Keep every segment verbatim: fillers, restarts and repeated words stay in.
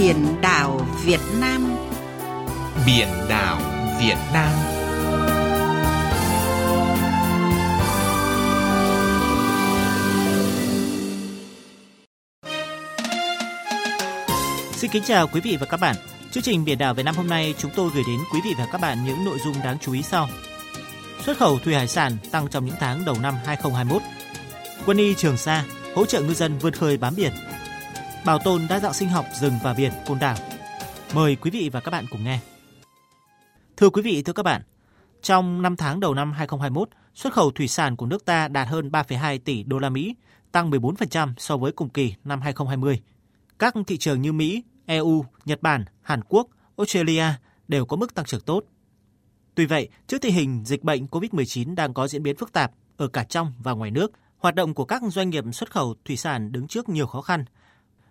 Biển đảo Việt Nam. Biển đảo Việt Nam. Xin kính chào quý vị và các bạn. Chương trình Biển đảo Việt Nam hôm nay chúng tôi gửi đến quý vị và các bạn những nội dung đáng chú ý sau. Xuất khẩu thủy hải sản tăng trong những tháng đầu năm hai không hai mốt. Quân y Trường Sa hỗ trợ ngư dân vươn khơi bám biển. Bảo tồn đa dạng sinh học rừng và biển Côn Đảo. Mời quý vị và các bạn cùng nghe. Thưa quý vị, thưa các bạn, trong năm tháng đầu năm hai không hai mốt, xuất khẩu thủy sản của nước ta đạt hơn ba phẩy hai tỷ đô la Mỹ, tăng mười bốn phần trăm so với cùng kỳ năm hai không hai không. Các thị trường như Mỹ, e u, Nhật Bản, Hàn Quốc, Australia đều có mức tăng trưởng tốt. Tuy vậy, trước tình hình dịch bệnh cô vít mười chín đang có diễn biến phức tạp ở cả trong và ngoài nước, hoạt động của các doanh nghiệp xuất khẩu thủy sản đứng trước nhiều khó khăn.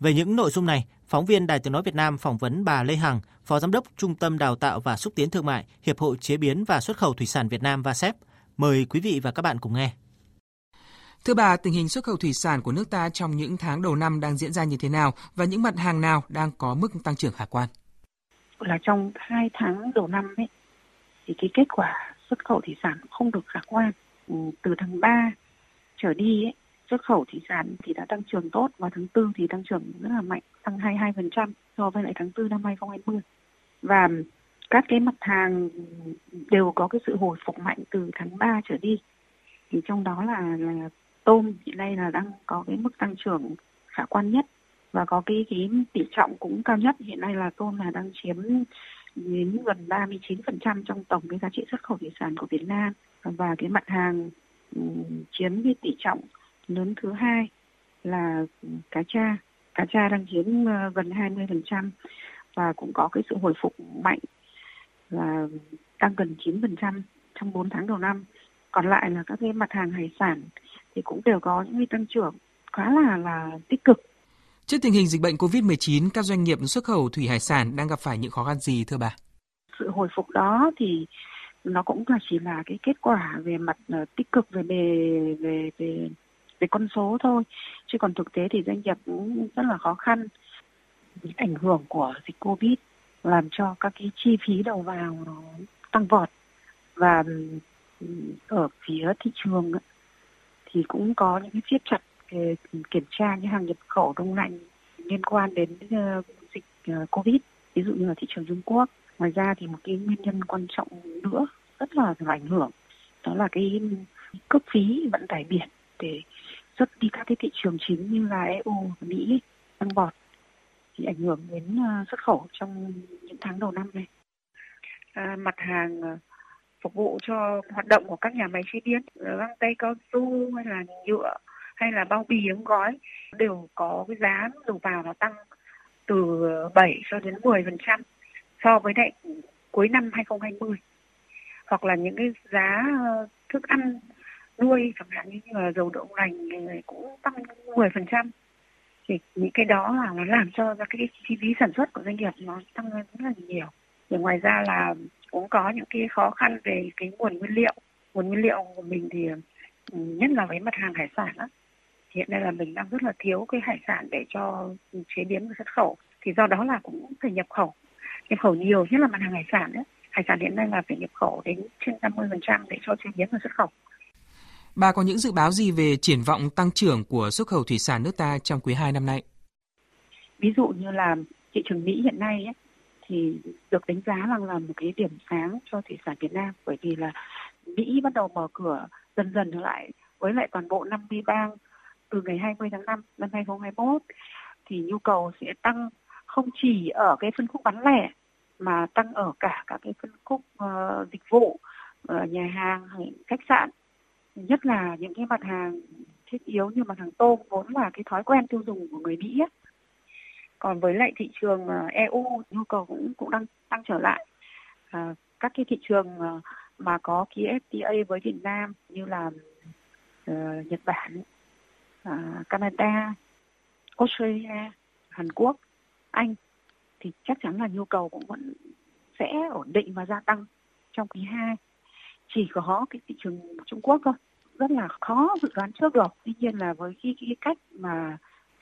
Về những nội dung này, phóng viên Đài Tiếng nói Việt Nam phỏng vấn bà Lê Hằng, Phó Giám đốc Trung tâm Đào tạo và Xúc tiến Thương mại, Hiệp hội Chế biến và Xuất khẩu Thủy sản Việt Nam VASEP. Mời quý vị và các bạn cùng nghe. Thưa bà, tình hình xuất khẩu thủy sản của nước ta trong những tháng đầu năm đang diễn ra như thế nào và những mặt hàng nào đang có mức tăng trưởng khả quan? Là trong hai tháng đầu năm ấy, thì cái kết quả xuất khẩu thủy sản không được khả quan. Từ tháng ba trở đi ấy, xuất khẩu thủy sản thì đã tăng trưởng tốt và tháng tư thì tăng trưởng rất là mạnh, tăng hai mươi hai phần trăm so với lại tháng tư năm hai không hai không. Và các cái mặt hàng đều có cái sự hồi phục mạnh từ tháng ba trở đi. Thì trong đó là, là tôm hiện nay là đang có cái mức tăng trưởng khả quan nhất và có cái, cái tỷ trọng cũng cao nhất. Hiện nay là tôm là đang chiếm đến gần ba mươi chín phần trăm trong tổng cái giá trị xuất khẩu thủy sản của Việt Nam, và cái mặt hàng chiếm cái tỷ trọng lớn thứ hai là cá tra. Cá tra đang chiếm gần hai mươi phần trăm và cũng có cái sự hồi phục mạnh và tăng gần chín phần trăm trong bốn tháng đầu năm. Còn lại là các cái mặt hàng hải sản thì cũng đều có những cái tăng trưởng khá là, là tích cực. Trước tình hình dịch bệnh cô vít mười chín, các doanh nghiệp xuất khẩu thủy hải sản đang gặp phải những khó khăn gì thưa bà? Sự hồi phục đó thì nó cũng là chỉ là cái kết quả về mặt tích cực về về về, về về con số thôi, chứ còn thực tế thì doanh nghiệp cũng rất là khó khăn. Ảnh hưởng của dịch Covid làm cho các cái chi phí đầu vào nó tăng vọt, và ở phía thị trường thì cũng có những cái siết chặt kiểm tra những hàng nhập khẩu đông lạnh liên quan đến dịch Covid, ví dụ như là thị trường Trung Quốc. Ngoài ra thì một cái nguyên nhân quan trọng nữa rất là ảnh hưởng đó là cái cước phí vận tải biển để xuất đi các cái thị trường chính như là e u và Mỹ tăng vọt, thì ảnh hưởng đến xuất khẩu trong những tháng đầu năm này. À, mặt hàng phục vụ cho hoạt động của các nhà máy chế biến, găng tay cao su hay là nhựa hay là bao bì đóng gói đều có cái giá đầu vào nó tăng từ bảy cho đến mười phần trăm so với đại cuối năm hai không hai không, hoặc là những cái giá thức ăn nuôi chẳng hạn như là dầu đậu nành cũng tăng mười phần trăm, thì những cái đó là nó làm cho cái chi phí sản xuất của doanh nghiệp nó tăng lên rất là nhiều. Thì ngoài ra là cũng có những cái khó khăn về cái nguồn nguyên liệu. Nguồn nguyên liệu của mình thì nhất là với mặt hàng hải sản á, hiện nay là mình đang rất là thiếu cái hải sản để cho chế biến và xuất khẩu, thì do đó là cũng phải nhập khẩu, nhập khẩu nhiều, nhất là mặt hàng hải sản ấy. Hải sản hiện nay là phải nhập khẩu đến trên năm mươi phần trăm để cho chế biến và xuất khẩu. Bà có những dự báo gì về triển vọng tăng trưởng của xuất khẩu thủy sản nước ta trong quý hai năm nay? Ví dụ như là thị trường Mỹ hiện nay ấy, thì được đánh giá rằng là một cái điểm sáng cho thủy sản Việt Nam, bởi vì là Mỹ bắt đầu mở cửa dần dần trở lại với lại toàn bộ năm mươi bang từ ngày hai mươi tháng năm năm hai không hai mốt, thì nhu cầu sẽ tăng không chỉ ở cái phân khúc bán lẻ mà tăng ở cả các cái phân khúc uh, dịch vụ, uh, nhà hàng, khách sạn. Nhất là những cái mặt hàng thiết yếu như mặt hàng tôm vốn là cái thói quen tiêu dùng của người Mỹ ấy. Còn với lại thị trường e u, nhu cầu cũng cũng đang tăng trở lại. À, các cái thị trường mà có ký ép tê a với Việt Nam như là uh, Nhật Bản, uh, Canada, Australia, Hàn Quốc, Anh, thì chắc chắn là nhu cầu cũng vẫn sẽ ổn định và gia tăng trong quý hai. Chỉ có cái thị trường Trung Quốc thôi, rất là khó dự đoán trước được. Tuy nhiên là với cái, cái cách mà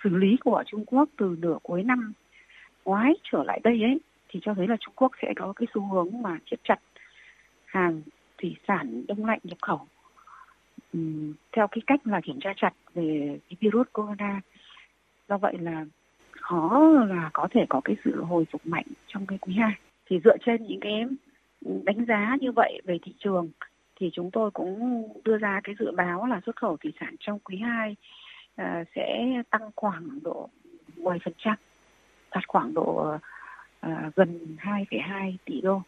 xử lý của Trung Quốc từ nửa cuối năm ngoái trở lại đây ấy, thì cho thấy là Trung Quốc sẽ có cái xu hướng mà siết chặt hàng thủy sản đông lạnh nhập khẩu uhm, theo cái cách là kiểm tra chặt về cái virus corona. Do vậy là khó là có thể có cái sự hồi phục mạnh trong cái quý hai. Thì dựa trên những cái đánh giá như vậy về thị trường thì chúng tôi cũng đưa ra cái dự báo là xuất khẩu thủy sản trong quý hai à, sẽ tăng khoảng độ mười phần trăm, đạt khoảng độ à, gần hai phẩy hai tỷ đô.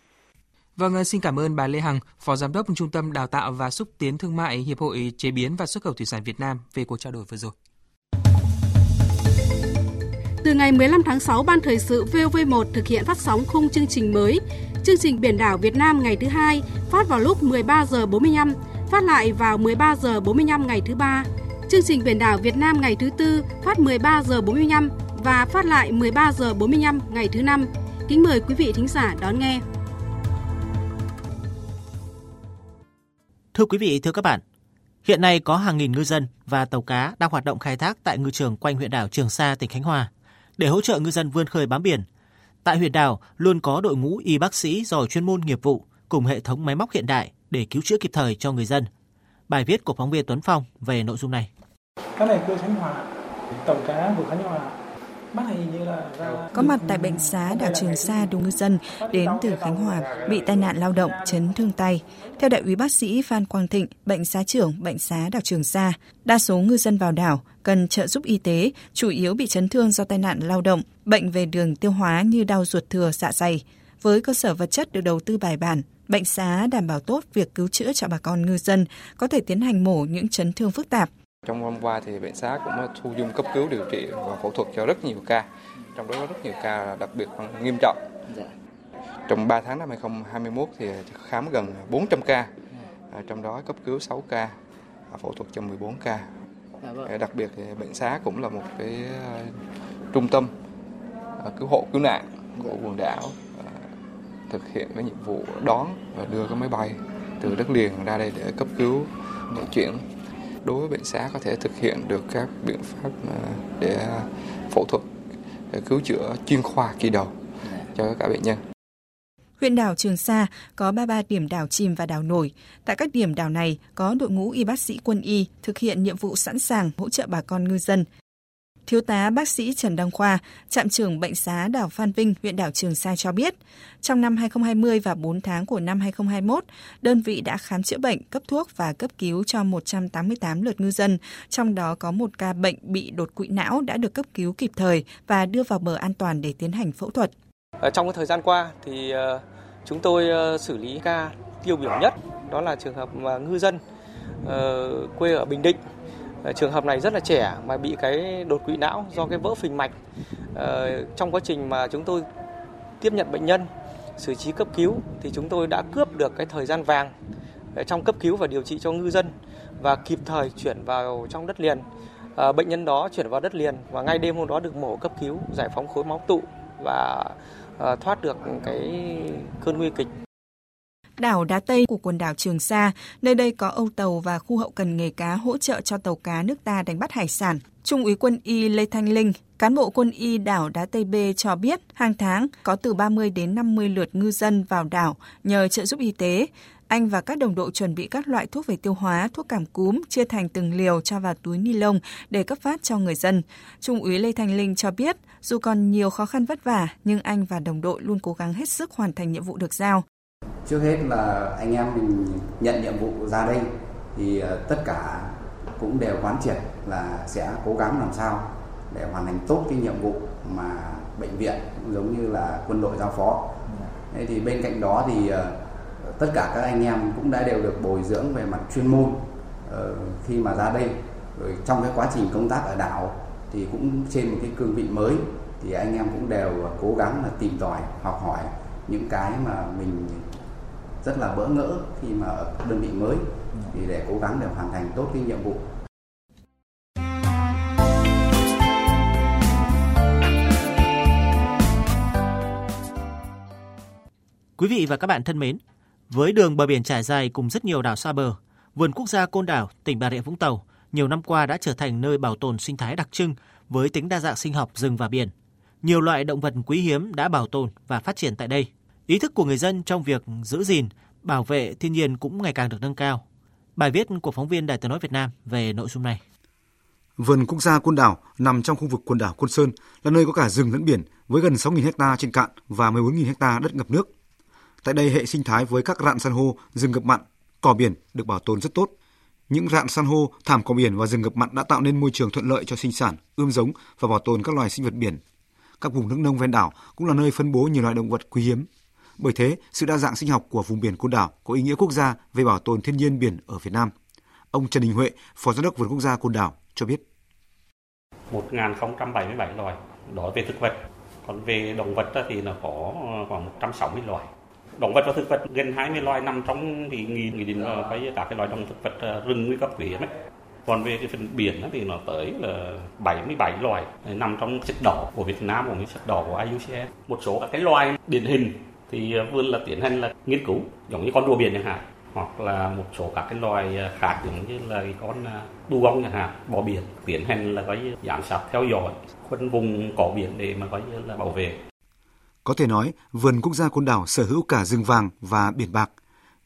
Vâng, xin cảm ơn bà Lê Hằng, Phó Giám đốc Trung tâm Đào tạo và Xúc tiến Thương mại Hiệp hội Chế biến và Xuất khẩu Thủy sản Việt Nam về cuộc trao đổi vừa rồi. Từ ngày mười lăm tháng sáu, Ban Thời sự vê o vê một thực hiện phát sóng khung chương trình mới. Chương trình Biển đảo Việt Nam ngày thứ hai phát vào lúc mười ba giờ bốn mươi lăm, phát lại vào mười ba giờ bốn mươi lăm ngày thứ ba. Chương trình Biển đảo Việt Nam ngày thứ tư phát mười ba giờ bốn mươi lăm và phát lại mười ba giờ bốn mươi lăm ngày thứ năm. Kính mời quý vị thính giả đón nghe. Thưa quý vị, thưa các bạn, hiện nay có hàng nghìn ngư dân và tàu cá đang hoạt động khai thác tại ngư trường quanh huyện đảo Trường Sa, tỉnh Khánh Hòa để hỗ trợ ngư dân vươn khơi bám biển. Tại huyện đảo luôn có đội ngũ y bác sĩ giỏi chuyên môn nghiệp vụ cùng hệ thống máy móc hiện đại để cứu chữa kịp thời cho người dân. Bài viết của phóng viên Tuấn Phong về nội dung này. Cái này quê Khánh Hòa, tàu cá của Khánh Hòa. Có mặt tại bệnh xá đảo Trường Sa đủ ngư dân đến từ Khánh Hòa bị tai nạn lao động, chấn thương tay. Theo đại úy bác sĩ Phan Quang Thịnh, bệnh xá trưởng bệnh xá đảo Trường Sa, đa số ngư dân vào đảo cần trợ giúp y tế, chủ yếu bị chấn thương do tai nạn lao động, bệnh về đường tiêu hóa như đau ruột thừa, dạ dày. Với cơ sở vật chất được đầu tư bài bản, bệnh xá đảm bảo tốt việc cứu chữa cho bà con ngư dân, có thể tiến hành mổ những chấn thương phức tạp. Trong hôm qua thì bệnh xá cũng thu dung cấp cứu điều trị và phẫu thuật cho rất nhiều ca, trong đó có rất nhiều ca đặc biệt nghiêm trọng. Trong ba tháng năm hai không hai mốt thì khám gần bốn trăm ca, trong đó cấp cứu sáu ca, phẫu thuật cho mười bốn ca. Đặc biệt thì bệnh xá cũng là một cái trung tâm cứu hộ cứu nạn của quần đảo, thực hiện cái nhiệm vụ đón và đưa cái máy bay từ đất liền ra đây để cấp cứu vận chuyển. Đối với bệnh xá có thể thực hiện được các biện pháp để phẫu thuật, để cứu chữa chuyên khoa kỳ đầu cho các bệnh nhân. Huyện đảo Trường Sa có ba mươi ba điểm đảo chìm và đảo nổi. Tại các điểm đảo này có đội ngũ y bác sĩ quân y thực hiện nhiệm vụ sẵn sàng hỗ trợ bà con ngư dân. Thiếu tá bác sĩ Trần Đăng Khoa, trạm trưởng bệnh xá đảo Phan Vinh, huyện đảo Trường Sa cho biết, trong năm hai không hai không và bốn tháng của năm hai không hai mốt, đơn vị đã khám chữa bệnh, cấp thuốc và cấp cứu cho một trăm tám mươi tám lượt ngư dân, trong đó có một ca bệnh bị đột quỵ não đã được cấp cứu kịp thời và đưa vào bờ an toàn để tiến hành phẫu thuật. Ở trong thời gian qua thì chúng tôi xử lý ca tiêu biểu nhất, đó là trường hợp mà ngư dân quê ở Bình Định. Trường hợp này rất là trẻ mà bị cái đột quỵ não do cái vỡ phình mạch. Ờ, trong quá trình mà chúng tôi tiếp nhận bệnh nhân, xử trí cấp cứu thì chúng tôi đã cướp được cái thời gian vàng trong cấp cứu và điều trị cho ngư dân và kịp thời chuyển vào trong đất liền. Ờ, bệnh nhân đó chuyển vào đất liền và ngay đêm hôm đó được mổ cấp cứu, giải phóng khối máu tụ và uh, thoát được cái cơn nguy kịch. Đảo Đá Tây của quần đảo Trường Sa, nơi đây có âu tàu và khu hậu cần nghề cá hỗ trợ cho tàu cá nước ta đánh bắt hải sản. Trung úy quân y Lê Thanh Linh, cán bộ quân y đảo Đá Tây B cho biết, hàng tháng có từ ba mươi đến năm mươi lượt ngư dân vào đảo nhờ trợ giúp y tế. Anh và các đồng đội chuẩn bị các loại thuốc về tiêu hóa, thuốc cảm cúm, chia thành từng liều cho vào túi ni lông để cấp phát cho người dân. Trung úy Lê Thanh Linh cho biết, dù còn nhiều khó khăn vất vả, nhưng anh và đồng đội luôn cố gắng hết sức hoàn thành nhiệm vụ được giao. Trước hết là anh em mình nhận nhiệm vụ ra đây thì tất cả cũng đều quán triệt là sẽ cố gắng làm sao để hoàn thành tốt cái nhiệm vụ mà bệnh viện cũng giống như là quân đội giao phó. Thế thì bên cạnh đó thì tất cả các anh em cũng đã đều được bồi dưỡng về mặt chuyên môn khi mà ra đây. Rồi trong cái quá trình công tác ở đảo thì cũng trên một cái cương vị mới thì anh em cũng đều cố gắng là tìm tòi, học hỏi những cái mà mình rất là bỡ ngỡ khi mà ở đơn vị mới thì để cố gắng để hoàn thành tốt cái nhiệm vụ. Quý vị và các bạn thân mến, với đường bờ biển trải dài cùng rất nhiều đảo xa bờ, vườn quốc gia Côn Đảo, tỉnh Bà Rịa Vũng Tàu nhiều năm qua đã trở thành nơi bảo tồn sinh thái đặc trưng với tính đa dạng sinh học rừng và biển. nhiều loại động vật quý hiếm đã bảo tồn và phát triển tại đây. Ý thức của người dân trong việc giữ gìn, bảo vệ thiên nhiên cũng ngày càng được nâng cao. Bài viết của phóng viên Đài Tiếng nói Việt Nam về nội dung này. Vườn quốc gia Côn Đảo nằm trong khu vực quần đảo Côn Sơn, là nơi có cả rừng lẫn biển với gần sáu nghìn ha trên cạn và mười bốn nghìn ha đất ngập nước. Tại đây hệ sinh thái với các rạn san hô, rừng ngập mặn, cỏ biển được bảo tồn rất tốt. Những rạn san hô, thảm cỏ biển và rừng ngập mặn đã tạo nên môi trường thuận lợi cho sinh sản, ươm giống và bảo tồn các loài sinh vật biển. Các vùng nước nông ven đảo cũng là nơi phân bố nhiều loài động vật quý hiếm. Bởi thế, sự đa dạng sinh học của vùng biển Côn Đảo có ý nghĩa quốc gia về bảo tồn thiên nhiên biển ở Việt Nam. Ông Trần Đình Huệ, Phó Giám đốc Vườn Quốc gia Côn Đảo cho biết: một nghìn không trăm bảy mươi bảy loài đó về thực vật, còn về động vật thì nó có khoảng một trăm sáu mươi loài. Động vật và thực vật gần hai mươi loài nằm trong thì nghị định là cái các cái loài động thực vật rừng nguy cấp quý hiếm ấy. Còn về cái phần biển thì nó tới là bảy mươi bảy loài nằm trong sách đỏ của Việt Nam, cũng như sách đỏ của i u xê en. Một số các cái loài điển hình thì vườn là tiến hành là nghiên cứu, giống như con rùa biển chẳng hạn, hoặc là một số các cái loài khác giống như là con đu gông chẳng hạn, bò biển, tiến hành là cái giám sát, theo dõi khuân vùng cỏ biển để mà coi như là bảo vệ. Có thể nói, vườn quốc gia Côn Đảo sở hữu cả rừng vàng và biển bạc.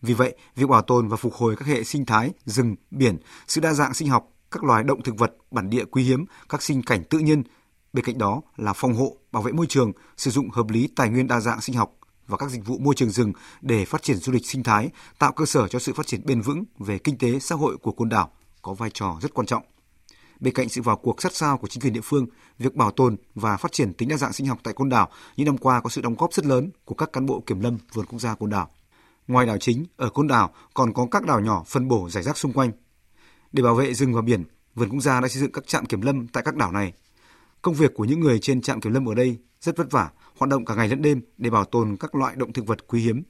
Vì vậy, việc bảo tồn và phục hồi các hệ sinh thái, rừng, biển, sự đa dạng sinh học, các loài động thực vật, bản địa quý hiếm, các sinh cảnh tự nhiên. Bên cạnh đó là phòng hộ, bảo vệ môi trường, sử dụng hợp lý tài nguyên đa dạng sinh học và các dịch vụ môi trường rừng để phát triển du lịch sinh thái, tạo cơ sở cho sự phát triển bền vững về kinh tế, xã hội của Côn Đảo có vai trò rất quan trọng. Bên cạnh sự vào cuộc sát sao của chính quyền địa phương, việc bảo tồn và phát triển tính đa dạng sinh học tại Côn Đảo những năm qua có sự đóng góp rất lớn của các cán bộ kiểm lâm Vườn Quốc gia Côn Đảo. Ngoài đảo chính, ở Côn Đảo còn có các đảo nhỏ phân bổ rải rác xung quanh. Để bảo vệ rừng và biển, Vườn Quốc gia đã xây dựng các trạm kiểm lâm tại các đảo này. Công việc của những người trên trạm kiểm lâm ở đây rất vất vả, hoạt động cả ngày lẫn đêm để bảo tồn các loại động thực vật quý hiếm.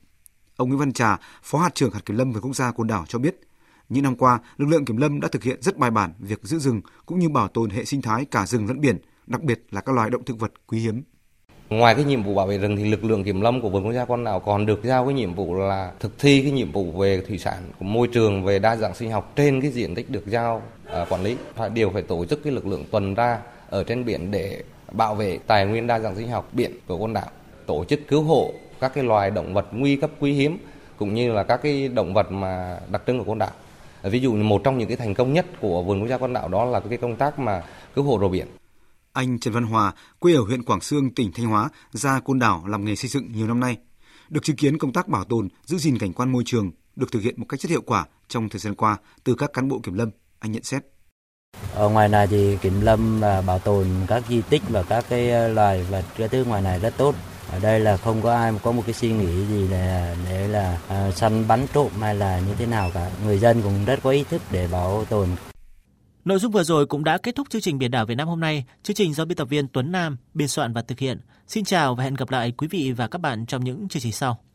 Ông Nguyễn Văn Trà, Phó hạt trưởng hạt kiểm lâm Vườn Quốc gia Côn Đảo cho biết, những năm qua, lực lượng kiểm lâm đã thực hiện rất bài bản việc giữ rừng cũng như bảo tồn hệ sinh thái cả rừng lẫn biển, đặc biệt là các loài động thực vật quý hiếm. Ngoài cái nhiệm vụ bảo vệ rừng thì lực lượng kiểm lâm của Vườn Quốc gia Côn Đảo còn được giao cái nhiệm vụ là thực thi cái nhiệm vụ về thủy sản, môi trường, về đa dạng sinh học trên cái diện tích được giao uh, quản lý. Phải đều phải tổ chức cái lực lượng tuần tra ở trên biển để bảo vệ tài nguyên đa dạng sinh học biển của Côn Đảo, tổ chức cứu hộ các cái loài động vật nguy cấp quý hiếm cũng như là các cái động vật mà đặc trưng của Côn Đảo. Ví dụ một trong những cái thành công nhất của Vườn Quốc gia Côn Đảo đó là cái công tác mà cứu hộ rùa biển. Anh Trần Văn Hòa, quê ở huyện Quảng Xương, tỉnh Thanh Hóa, ra Côn Đảo làm nghề xây dựng nhiều năm nay. Được chứng kiến công tác bảo tồn, giữ gìn cảnh quan môi trường được thực hiện một cách rất hiệu quả trong thời gian qua từ các cán bộ kiểm lâm, anh nhận xét. Ở ngoài này thì kiểm lâm là bảo tồn các di tích và các cái loài vật các thứ ngoài này rất tốt. Ở đây là không có ai có một cái suy nghĩ gì để, để là uh, săn bắn trộm hay là như thế nào cả. Người dân cũng rất có ý thức để bảo tồn. Nội dung vừa rồi cũng đã kết thúc chương trình Biển đảo Việt Nam hôm nay. Chương trình do biên tập viên Tuấn Nam biên soạn và thực hiện. Xin chào và hẹn gặp lại quý vị và các bạn trong những chương trình sau.